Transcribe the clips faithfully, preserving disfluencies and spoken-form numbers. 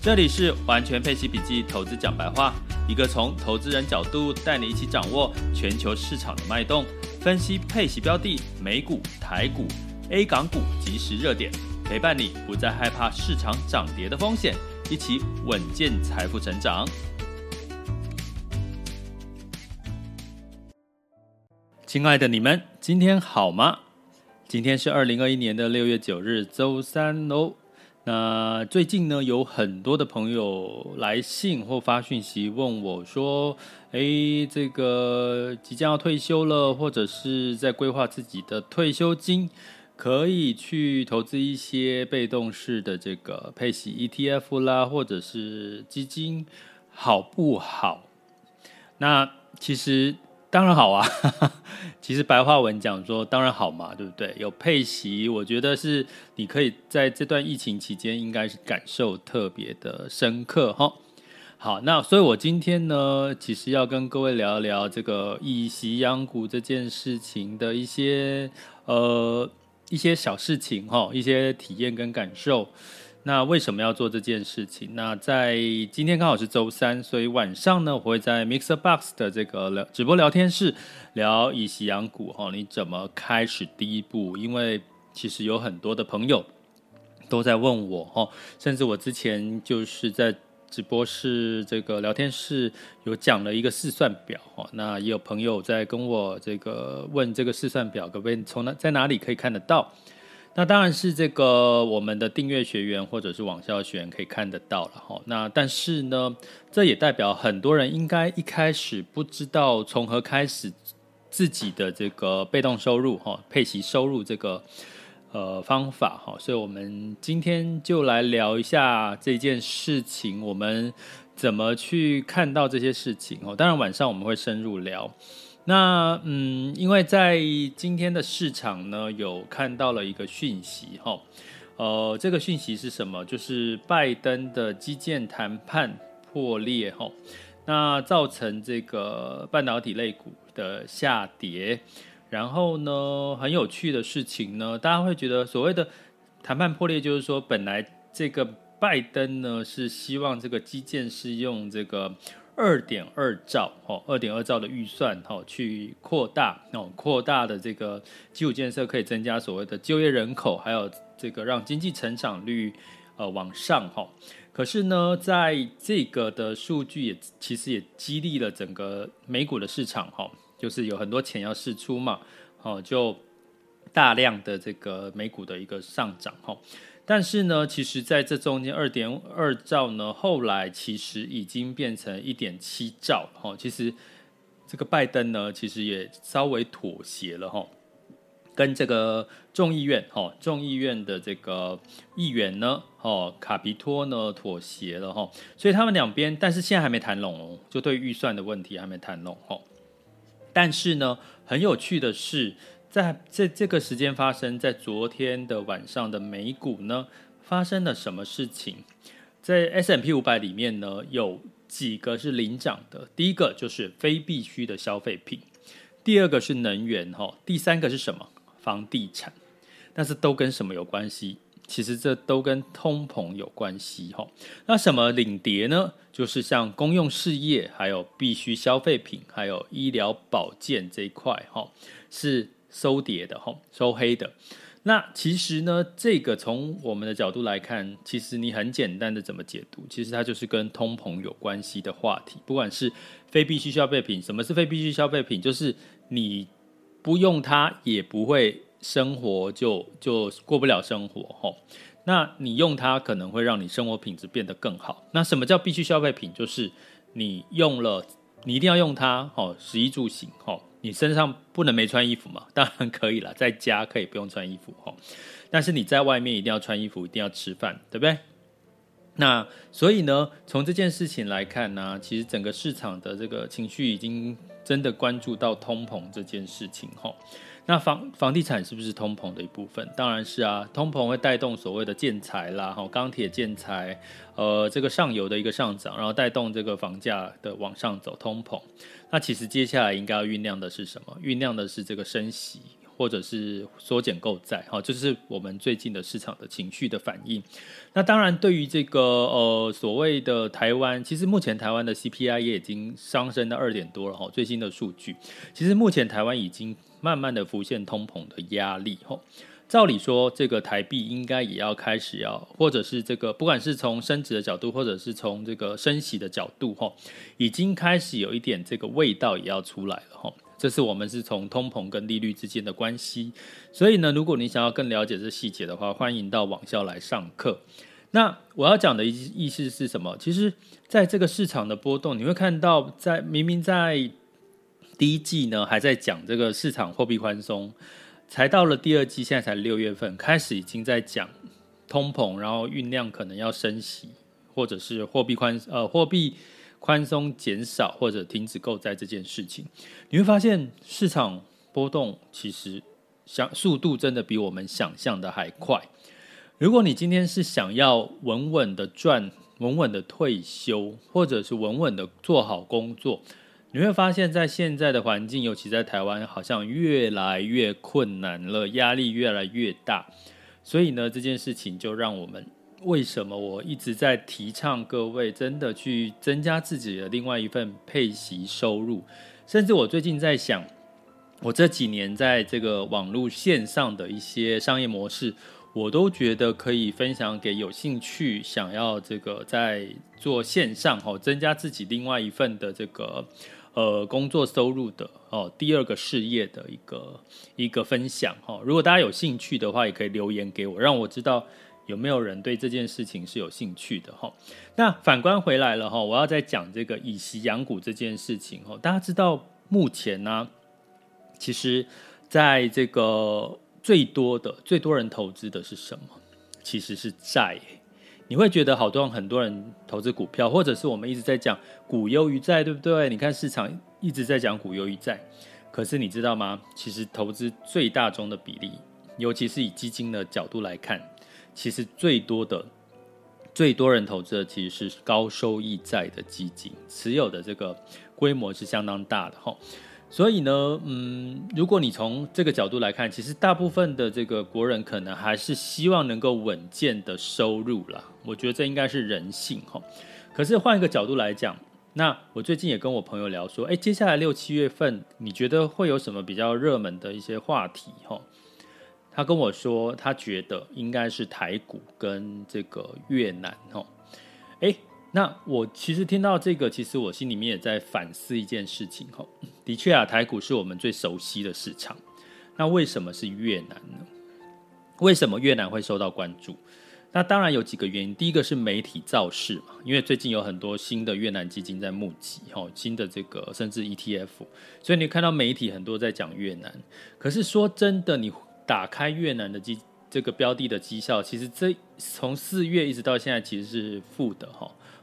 这里是完全配息笔记投资讲白话，一个从投资人角度带你一起掌握全球市场的脉动，分析配息标的、美股、台股、A 港股即时热点，陪伴你不再害怕市场涨跌的风险，一起稳健财富成长。亲爱的你们，今天好吗？今天是二零二一年的六月九日，周三哦。那最近呢，有很多的朋友来信或发讯息问我说，诶，这个即将要退休了，或者是在规划自己的退休金，可以去投资一些被动式的这个配息 E T F 啦，或者是基金，好不好？那其实当然好啊其实白话文讲说当然好嘛，对不对？有配息，我觉得是你可以在这段疫情期间应该是感受特别的深刻齁。好，那所以我今天呢，其实要跟各位聊聊这个以息养股这件事情的一些呃一些小事情齁，一些体验跟感受。那为什么要做这件事情？那在今天刚好是周三，所以晚上呢，我会在 Mixerbox 的这个直播聊天室聊以息养股，你怎么开始第一步？因为其实有很多的朋友都在问我，甚至我之前就是在直播室这个聊天室有讲了一个试算表，那也有朋友在跟我这个问这个试算表，各位从在哪里可以看得到？那当然是这个我们的订阅学员或者是网校学员可以看得到了。那但是呢，这也代表很多人应该一开始不知道从何开始自己的这个被动收入配息收入这个、呃、方法，所以我们今天就来聊一下这件事情，我们怎么去看到这些事情。当然晚上我们会深入聊。那嗯，因为在今天的市场呢，有看到了一个讯息哈、哦，呃，这个讯息是什么？就是拜登的基建谈判破裂哈、哦，那造成这个半导体类股的下跌。然后呢，很有趣的事情呢，大家会觉得所谓的谈判破裂，就是说本来这个拜登呢是希望这个基建是用这个 二点二兆 二点二兆的预算去扩大扩大的这个基础建设，可以增加所谓的就业人口，还有这个让经济成长率、呃、往上。可是呢，在这个的数据也其实也激励了整个美股的市场，就是有很多钱要释出嘛，就大量的这个美股的一个上涨。但是呢，其实在这中间 二点二 兆呢，后来其实已经变成 一点七兆了、哦、其实这个拜登呢其实也稍微妥协了、哦、跟这个众议院、哦、众议院的这个议员呢、哦、卡皮托呢妥协了、哦、所以他们两边，但是现在还没谈拢、哦、就对预算的问题还没谈拢、哦、但是呢很有趣的是，在这这个时间发生在昨天的晚上的美股呢，发生了什么事情？在 S and P 五百 里面呢，有几个是领涨的。第一个就是非必需的消费品，第二个是能源，第三个是什么？房地产。但是都跟什么有关系？其实这都跟通膨有关系。那什么领跌呢？就是像公用事业，还有必需消费品，还有医疗保健这一块是收跌的，收黑的。那其实呢，这个从我们的角度来看，其实你很简单的怎么解读，其实它就是跟通膨有关系的话题。不管是非必需消费品，什么是非必需消费品？就是你不用它也不会生活，就就过不了生活，那你用它可能会让你生活品质变得更好。那什么叫必需消费品？就是你用了，你一定要用它，食衣住行，你身上不能没穿衣服嘛，当然可以啦，在家可以不用穿衣服、哦、但是你在外面一定要穿衣服，一定要吃饭，对不对？那所以呢，从这件事情来看呢、啊，其实整个市场的这个情绪已经真的关注到通膨这件事情、哦、那 房, 房地产是不是通膨的一部分？当然是啊，通膨会带动所谓的建材啦、哦、钢铁建材，呃，这个上游的一个上涨，然后带动这个房价的往上走，通膨。那其实接下来应该要酝酿的是什么？酝酿的是这个升息，或者是缩减购债，就是我们最近的市场的情绪的反应。那当然对于这个呃所谓的台湾，其实目前台湾的 C P I 也已经上升到二点多了，最新的数据，其实目前台湾已经慢慢的浮现通膨的压力。照理说这个台币应该也要开始要，或者是这个不管是从升值的角度，或者是从这个升息的角度，已经开始有一点这个味道也要出来了。这是我们是从通膨跟利率之间的关系，所以呢，如果你想要更了解这细节的话，欢迎到网校来上课。那我要讲的意思是什么？其实在这个市场的波动，你会看到在明明在第一季呢还在讲这个市场货币宽松，才到了第二季，现在才六月份，开始已经在讲通膨，然后酝酿可能要升息，或者是货币宽呃货币宽松减少或者停止购债这件事情。你会发现市场波动其实速度真的比我们想象的还快。如果你今天是想要稳稳的赚，稳稳的退休，或者是稳稳的做好工作，你会发现在现在的环境，尤其在台湾，好像越来越困难了，压力越来越大。所以呢，这件事情就让我们，为什么我一直在提倡各位真的去增加自己的另外一份配息收入，甚至我最近在想，我这几年在这个网络线上的一些商业模式，我都觉得可以分享给有兴趣想要这个在做线上、哦、增加自己另外一份的这个呃工作收入的、哦、第二个事业的一个一个分享、哦、如果大家有兴趣的话，也可以留言给我，让我知道有没有人对这件事情是有兴趣的。那反观回来了，我要再讲这个以息养股这件事情。大家知道目前呢、啊，其实在这个最多的最多人投资的是什么？其实是债。你会觉得好多很多人投资股票，或者是我们一直在讲股优于债，对不对？你看市场一直在讲股优于债，可是你知道吗？其实投资最大宗的比例，尤其是以基金的角度来看，其实最多的最多人投资的其实是高收益债的基金，持有的这个规模是相当大的。所以呢，嗯，如果你从这个角度来看，其实大部分的这个国人可能还是希望能够稳健的收入啦，我觉得这应该是人性。可是换一个角度来讲，那我最近也跟我朋友聊说，哎，接下来六七月份你觉得会有什么比较热门的一些话题？他跟我说，他觉得应该是台股跟这个越南哦。哎，那我其实听到这个，其实我心里面也在反思一件事情哦。的确啊，台股是我们最熟悉的市场，那为什么是越南呢？为什么越南会受到关注？那当然有几个原因，第一个是媒体造势嘛，因为最近有很多新的越南基金在募集，新的这个甚至 E T F， 所以你看到媒体很多在讲越南。可是说真的，你打开越南的这个标的的绩效，其实这从四月一直到现在其实是负的，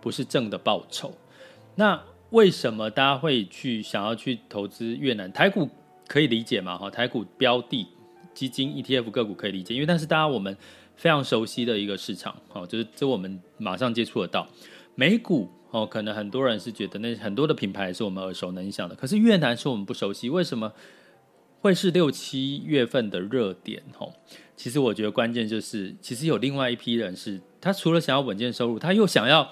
不是正的报酬。那为什么大家会去想要去投资越南？台股可以理解嘛，台股标的基金 E T F 个股可以理解，因为但是大家我们非常熟悉的一个市场，就是这我们马上接触得到。美股可能很多人是觉得那很多的品牌是我们耳熟能详的，可是越南是我们不熟悉，为什么会是六七月份的热点？其实我觉得关键就是，其实有另外一批人是，他除了想要稳健收入，他又想要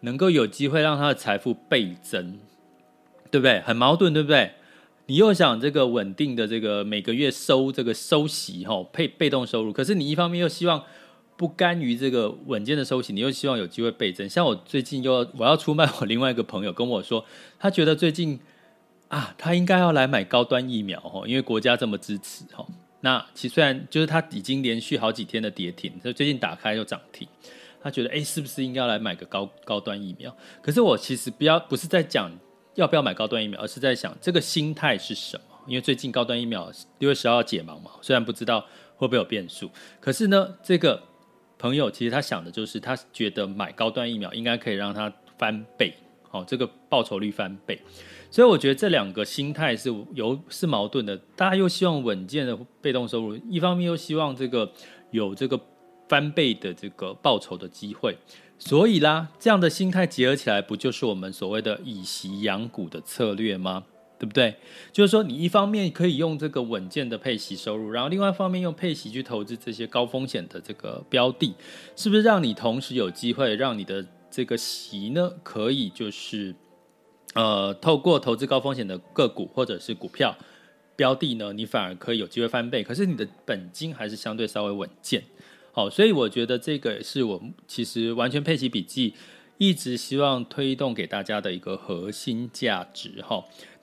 能够有机会让他的财富倍增，对不对？很矛盾，对不对？你又想这个稳定的这个每个月收这个收息配被动收入，可是你一方面又希望不甘于这个稳健的收息，你又希望有机会倍增。像我最近又我要出卖我另外一个朋友跟我说，他觉得最近。啊，他应该要来买高端疫苗，因为国家这么支持。那其实虽然就是他已经连续好几天的跌停，所以最近打开又涨停，他觉得哎，是不是应该要来买个 高, 高端疫苗？可是我其实不要不是在讲要不要买高端疫苗，而是在想这个心态是什么。因为最近高端疫苗六月十号要解盲嘛，虽然不知道会不会有变数，可是呢这个朋友其实他想的就是他觉得买高端疫苗应该可以让他翻倍、哦、这个报酬率翻倍，所以我觉得这两个心态 是, 有是矛盾的，大家又希望稳健的被动收入，一方面又希望这个有这个翻倍的这个报酬的机会，所以啦这样的心态结合起来不就是我们所谓的以息养股的策略吗？对不对？就是说你一方面可以用这个稳健的配息收入，然后另外一方面用配息去投资这些高风险的这个标的，是不是让你同时有机会让你的这个息呢可以就是呃透过投资高风险的个股或者是股票标的呢，你反而可以有机会翻倍，可是你的本金还是相对稍微稳健。好，所以我觉得这个是我其实完全配息笔记一直希望推动给大家的一个核心价值。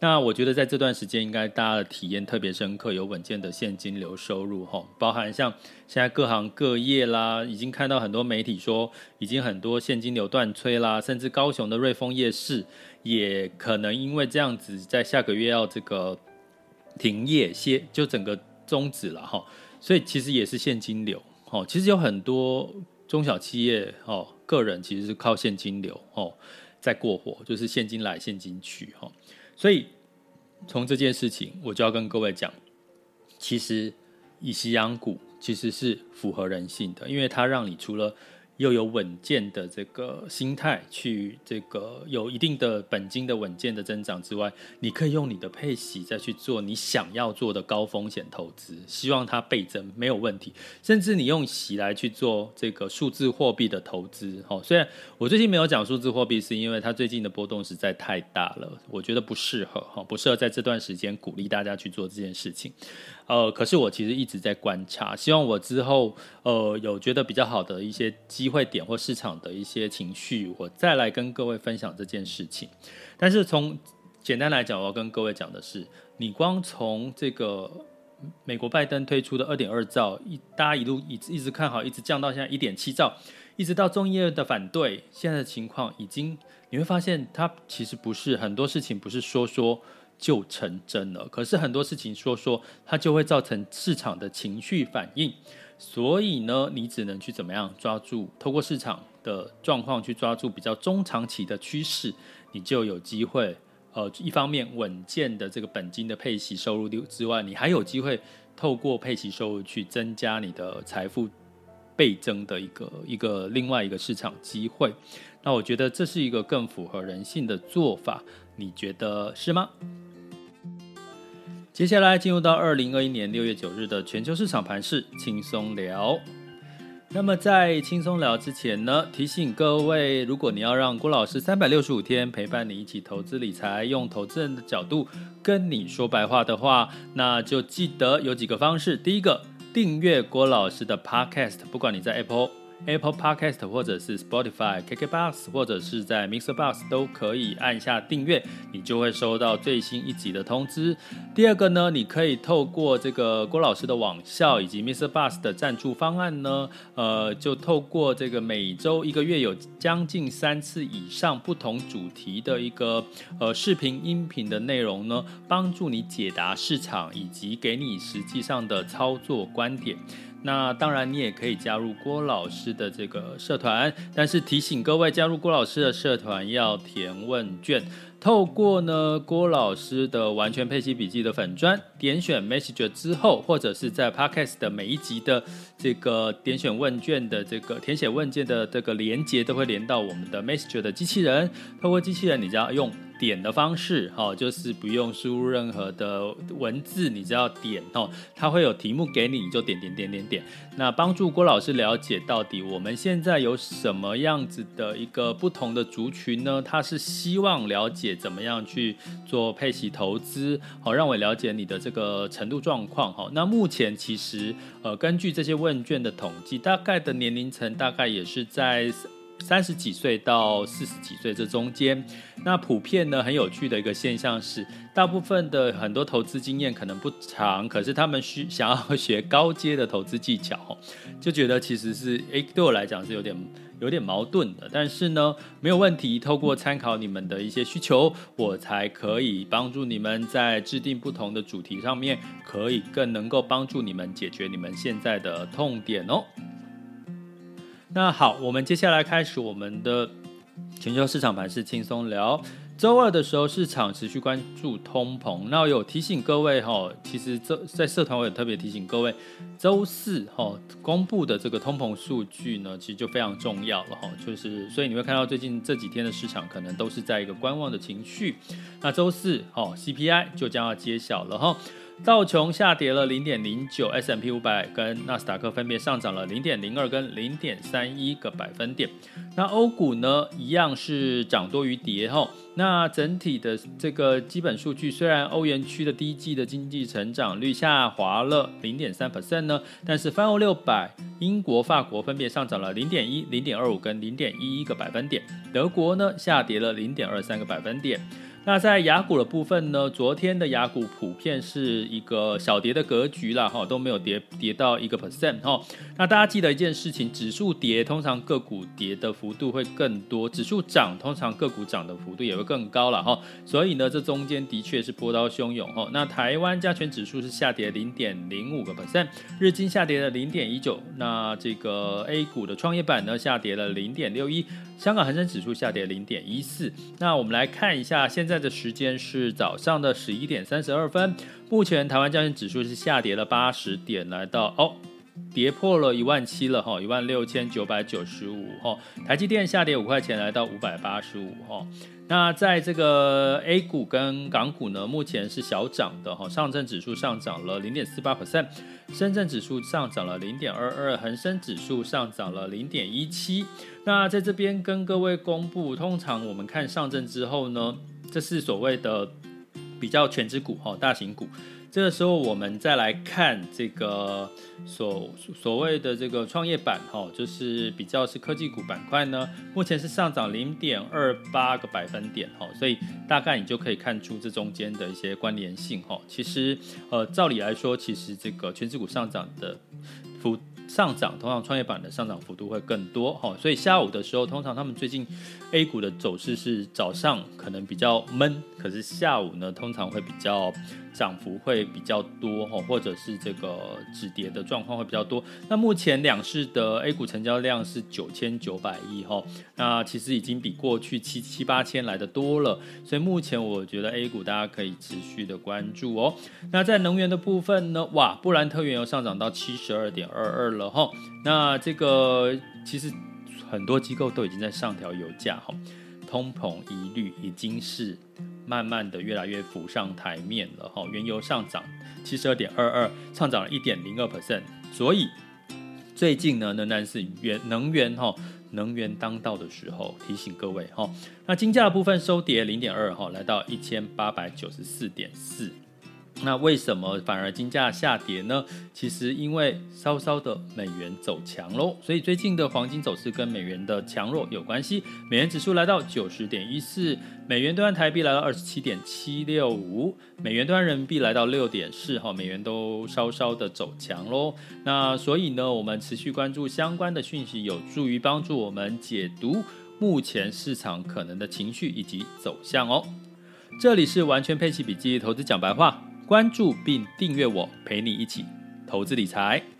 那我觉得在这段时间应该大家的体验特别深刻，有稳健的现金流收入，包含像现在各行各业啦，已经看到很多媒体说已经很多现金流断炊啦，甚至高雄的瑞丰夜市也可能因为这样子在下个月要这个停业歇，就整个终止了，所以其实也是现金流。其实有很多中小企业个人其实是靠现金流、哦、在过活，就是现金来现金去、哦、所以从这件事情我就要跟各位讲，其实以息养股其实是符合人性的，因为它让你除了又有稳健的这个心态去这个有一定的本金的稳健的增长之外，你可以用你的配息再去做你想要做的高风险投资，希望它倍增没有问题，甚至你用息来去做这个数字货币的投资、哦、虽然我最近没有讲数字货币是因为它最近的波动实在太大了，我觉得不适合、哦、不适合在这段时间鼓励大家去做这件事情，呃，可是我其实一直在观察，希望我之后呃有觉得比较好的一些机会会点或市场的一些情绪，我再来跟各位分享这件事情。但是从简单来讲，我要跟各位讲的是，你光从这个美国拜登推出的 二点二兆，大家一路一 直, 一直看好，一直降到现在 一点七兆，一直到众议院的反对，现在的情况已经你会发现它其实不是很多事情不是说说就成真了，可是很多事情说说它就会造成市场的情绪反应，所以呢你只能去怎么样抓住，透过市场的状况去抓住比较中长期的趋势，你就有机会呃，一方面稳健的这个本金的配息收入之外，你还有机会透过配息收入去增加你的财富倍增的一个一个另外一个市场机会。那我觉得这是一个更符合人性的做法，你觉得是吗？接下来进入到二零二一年六月九日的全球市场盘势轻松聊。那么在轻松聊之前呢，提醒各位，如果你要让郭老师三百六十五天陪伴你一起投资理财，用投资人的角度跟你说白话的话，那就记得有几个方式。第一个，订阅郭老师的 Podcast， 不管你在 Apple Apple Podcast 或者是 Spotify、KKbox 或者是在 Mixerbox 都可以按下订阅，你就会收到最新一集的通知。第二个呢，你可以透过这个郭老师的网校以及 Mixerbox 的赞助方案呢，呃，就透过这个每周一个月有将近三次以上不同主题的一个呃视频、音频的内容呢，帮助你解答市场以及给你实际上的操作观点。那当然你也可以加入郭老师的这个社团，但是提醒各位，加入郭老师的社团要填问卷，透过呢郭老师的完全配息笔记的粉专点选 Messenger 之后，或者是在 Podcast 的每一集的这个点选问卷的这个填写问卷的这个连结都会连到我们的 Messenger 的机器人，透过机器人你只要用点的方式、哦、就是不用输入任何的文字，你只要点、哦、它会有题目给你，你就点点点点点，那帮助郭老师了解到底我们现在有什么样子的一个不同的族群呢，他是希望了解怎么样去做配息投资、哦、让我了解你的这个程度状况、哦、那目前其实、呃、根据这些问卷的统计，大概的年龄层大概也是在三十几岁到四十几岁这中间。那普遍呢，很有趣的一个现象是，大部分的很多投资经验可能不长，可是他们需想要学高阶的投资技巧，就觉得其实是诶对我来讲是有点有点矛盾的，但是呢没有问题，透过参考你们的一些需求，我才可以帮助你们在制定不同的主题上面，可以更能够帮助你们解决你们现在的痛点哦。那好，我们接下来开始我们的全球市场盘势轻松聊。周二的时候，市场持续关注通膨，那我有提醒各位，其实在社团我也特别提醒各位，周四公布的这个通膨数据呢，其实就非常重要了，就是所以你会看到最近这几天的市场可能都是在一个观望的情绪。那周四 C P I 就将要揭晓了，道琼下跌了 零点零九 S and P 五百 跟纳斯达克分别上涨了 零点零二 跟 零点三一 个百分点。那欧股呢一样是涨多于跌，那整体的这个基本数据，虽然欧元区的第一季的经济成长率下滑了 百分之零点三 呢，但是泛欧六百、英国、法国分别上涨了 零点一、零点二五 跟 零点一一 个百分点，德国呢下跌了 零点二三 个百分点。那在雅股的部分呢，昨天的雅股普遍是一个小跌的格局啦，都没有 跌, 跌到 百分之一。 那大家记得一件事情，指数跌通常个股跌的幅度会更多，指数涨通常个股涨的幅度也会更高啦，所以呢这中间的确是波涛汹涌。那台湾加权指数是下跌 百分之零点零五， 日经下跌了 百分之零点一九， 那这个 A 股的创业板呢下跌了 百分之零点六一， 香港恒生指数下跌 百分之零点一四。 那我们来看一下现在现在的时间是早上的十一点三十二分，目前台湾加权指数是下跌了八十点，来到哦跌破了一万七了，一万六千九百九十五。台积电下跌五块钱，来到五百八十五。那在这个 A 股跟港股呢，目前是小涨的，上证指数上涨了 百分之零点四八， 深圳指数上涨了 百分之零点二二， 恒生指数上涨了 百分之零点一七。 那在这边跟各位公布，通常我们看上证之后呢，这是所谓的比较全指股、大型股，这个时候我们再来看这个 所, 所谓的这个创业板，就是比较是科技股板块呢，目前是上涨 零点二八 个百分点，所以大概你就可以看出这中间的一些关联性。其实、呃、照理来说，其实这个全指股上涨的幅度上涨，通常创业板的上涨幅度会更多，所以下午的时候，通常他们最近 A 股的走势是早上可能比较闷，可是下午呢，通常会比较涨幅会比较多，或者是这个止跌的状况会比较多。那目前两市的 A 股成交量是九千九百亿，那其实已经比过去七七八千来的多了，所以目前我觉得 A 股大家可以持续的关注哦。那在能源的部分呢，哇，布兰特原油上涨到 七十二点二二了。那这个其实很多机构都已经在上调油价，通膨疑虑已经是慢慢的越来越浮上台面了，原油上涨 七十二点二二， 上涨了 百分之一点零二， 所以最近呢仍然是能源能源当道的时候，提醒各位。那金价的部分收跌 零点二， 来到 一千八百九十四点四。那为什么反而金价下跌呢？其实因为稍稍的美元走强咯，所以最近的黄金走势跟美元的强弱有关系。美元指数来到 九十点一四， 美元兑换台币来到 二十七点七六五， 美元兑换人民币来到 六点四， 美元都稍稍的走强咯。那所以呢，我们持续关注相关的讯息，有助于帮助我们解读目前市场可能的情绪以及走向哦。这里是完全配奇笔记投资讲白话，关注并订阅我，陪你一起投资理财。